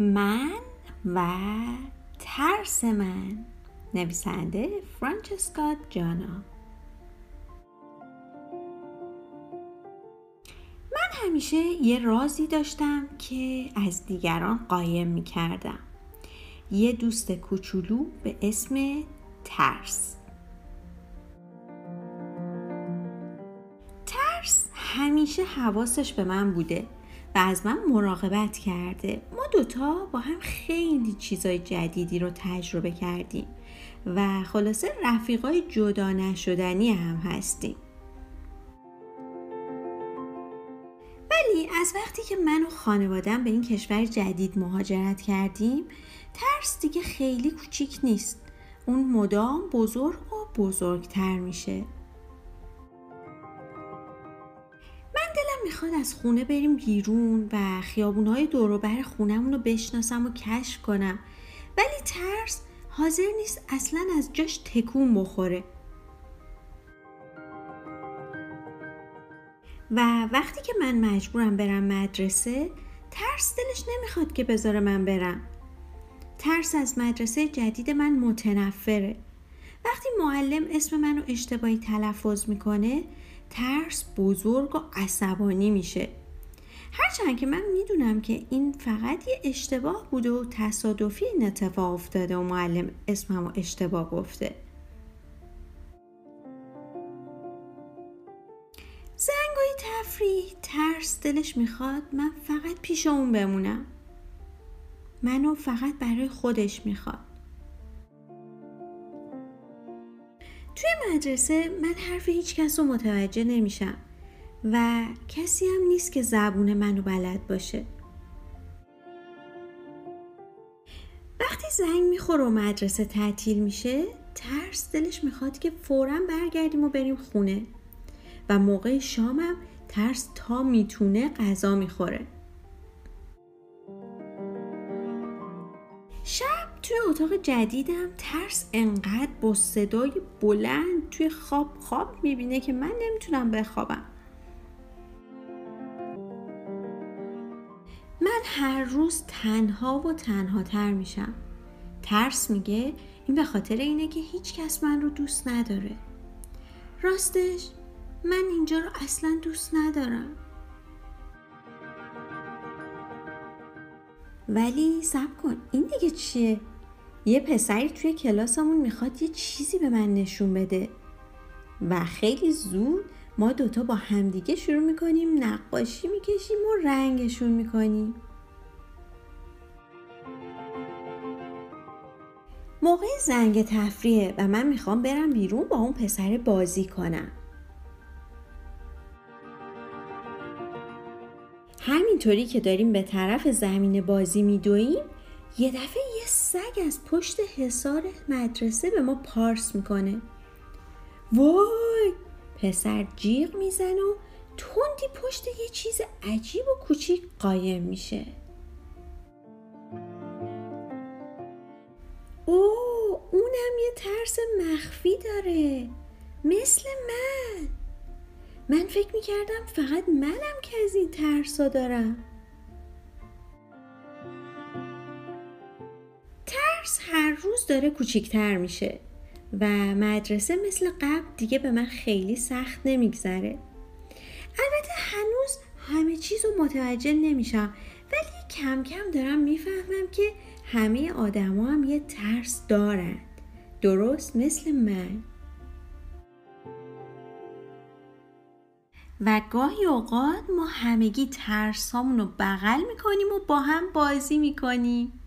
من و ترس من، نویسنده فرانچسکات جانا. من همیشه یه رازی داشتم که از دیگران قایم می کردم. یه دوست کوچولو به اسم ترس. ترس همیشه حواسش به من بوده و از من مراقبت کرده. ما دوتا با هم خیلی چیزای جدیدی رو تجربه کردیم و خلاصه رفیقای جدا نشدنی هم هستیم. ولی از وقتی که من و خانوادم به این کشور جدید مهاجرت کردیم، ترس دیگه خیلی کوچیک نیست. اون مدام بزرگ و بزرگتر میشه. میخواد از خونه بریم بیرون و خیابونهای دوروبر خونمون رو بشناسم و کشف کنم، ولی ترس حاضر نیست اصلا از جاش تکون بخوره. و وقتی که من مجبورم برم مدرسه، ترس دلش نمیخواد که بذاره من برم. ترس از مدرسه جدید من متنفره. وقتی معلم اسم منو اشتباهی تلفظ میکنه، ترس بزرگ و عصبانی میشه. هرچند که من میدونم که این فقط یه اشتباه بوده و تصادفی این اتفاق افتاده و معلم اسممو اشتباه گفته. زنگای تفریح، ترس دلش میخواد من فقط پیش اون بمونم. منو فقط برای خودش میخواد. توی مدرسه من حرف هیچ کس رو متوجه نمیشم و کسی هم نیست که زبون منو بلد باشه. وقتی زنگ میخوره و مدرسه تعطیل میشه، ترس دلش میخواد که فوراً برگردیم و بریم خونه و موقع شامم ترس تا میتونه غذا میخوره. شب توی اتاق جدیدم ترس انقدر با صدای بلند توی خواب میبینه که من نمیتونم بخوابم. من هر روز تنها و تنها تر میشم. ترس میگه این به خاطر اینه که هیچ کس من رو دوست نداره. راستش من اینجا رو اصلا دوست ندارم. ولی صبر کن، این دیگه چیه؟ یه پسری توی کلاسمون میخواد یه چیزی به من نشون بده و خیلی زود ما دوتا با همدیگه شروع میکنیم نقاشی میکشیم و رنگشون میکنیم. موقع زنگ تفریحه و من میخوام برم بیرون با اون پسر بازی کنم. همینطوری که داریم به طرف زمین بازی میدویم، یه دفعه یه سگ از پشت حصار مدرسه به ما پارس میکنه. وای! پسر جیغ میزنه و تندی پشت یه چیز عجیب و کوچیک قایم میشه. اوه! اونم یه ترس مخفی داره، مثل من. من فکر میکردم فقط منم که از این ترسا دارم. ترس هر روز داره کوچیکتر میشه و مدرسه مثل قبل دیگه به من خیلی سخت نمیگذره. البته هنوز همه چیز رو متوجه نمیشم، ولی کم کم دارم میفهمم که همه آدم هم یه ترس دارن، درست مثل من. و گاهی اوقات ما همگی ترسامون رو بغل میکنیم و با هم بازی میکنیم.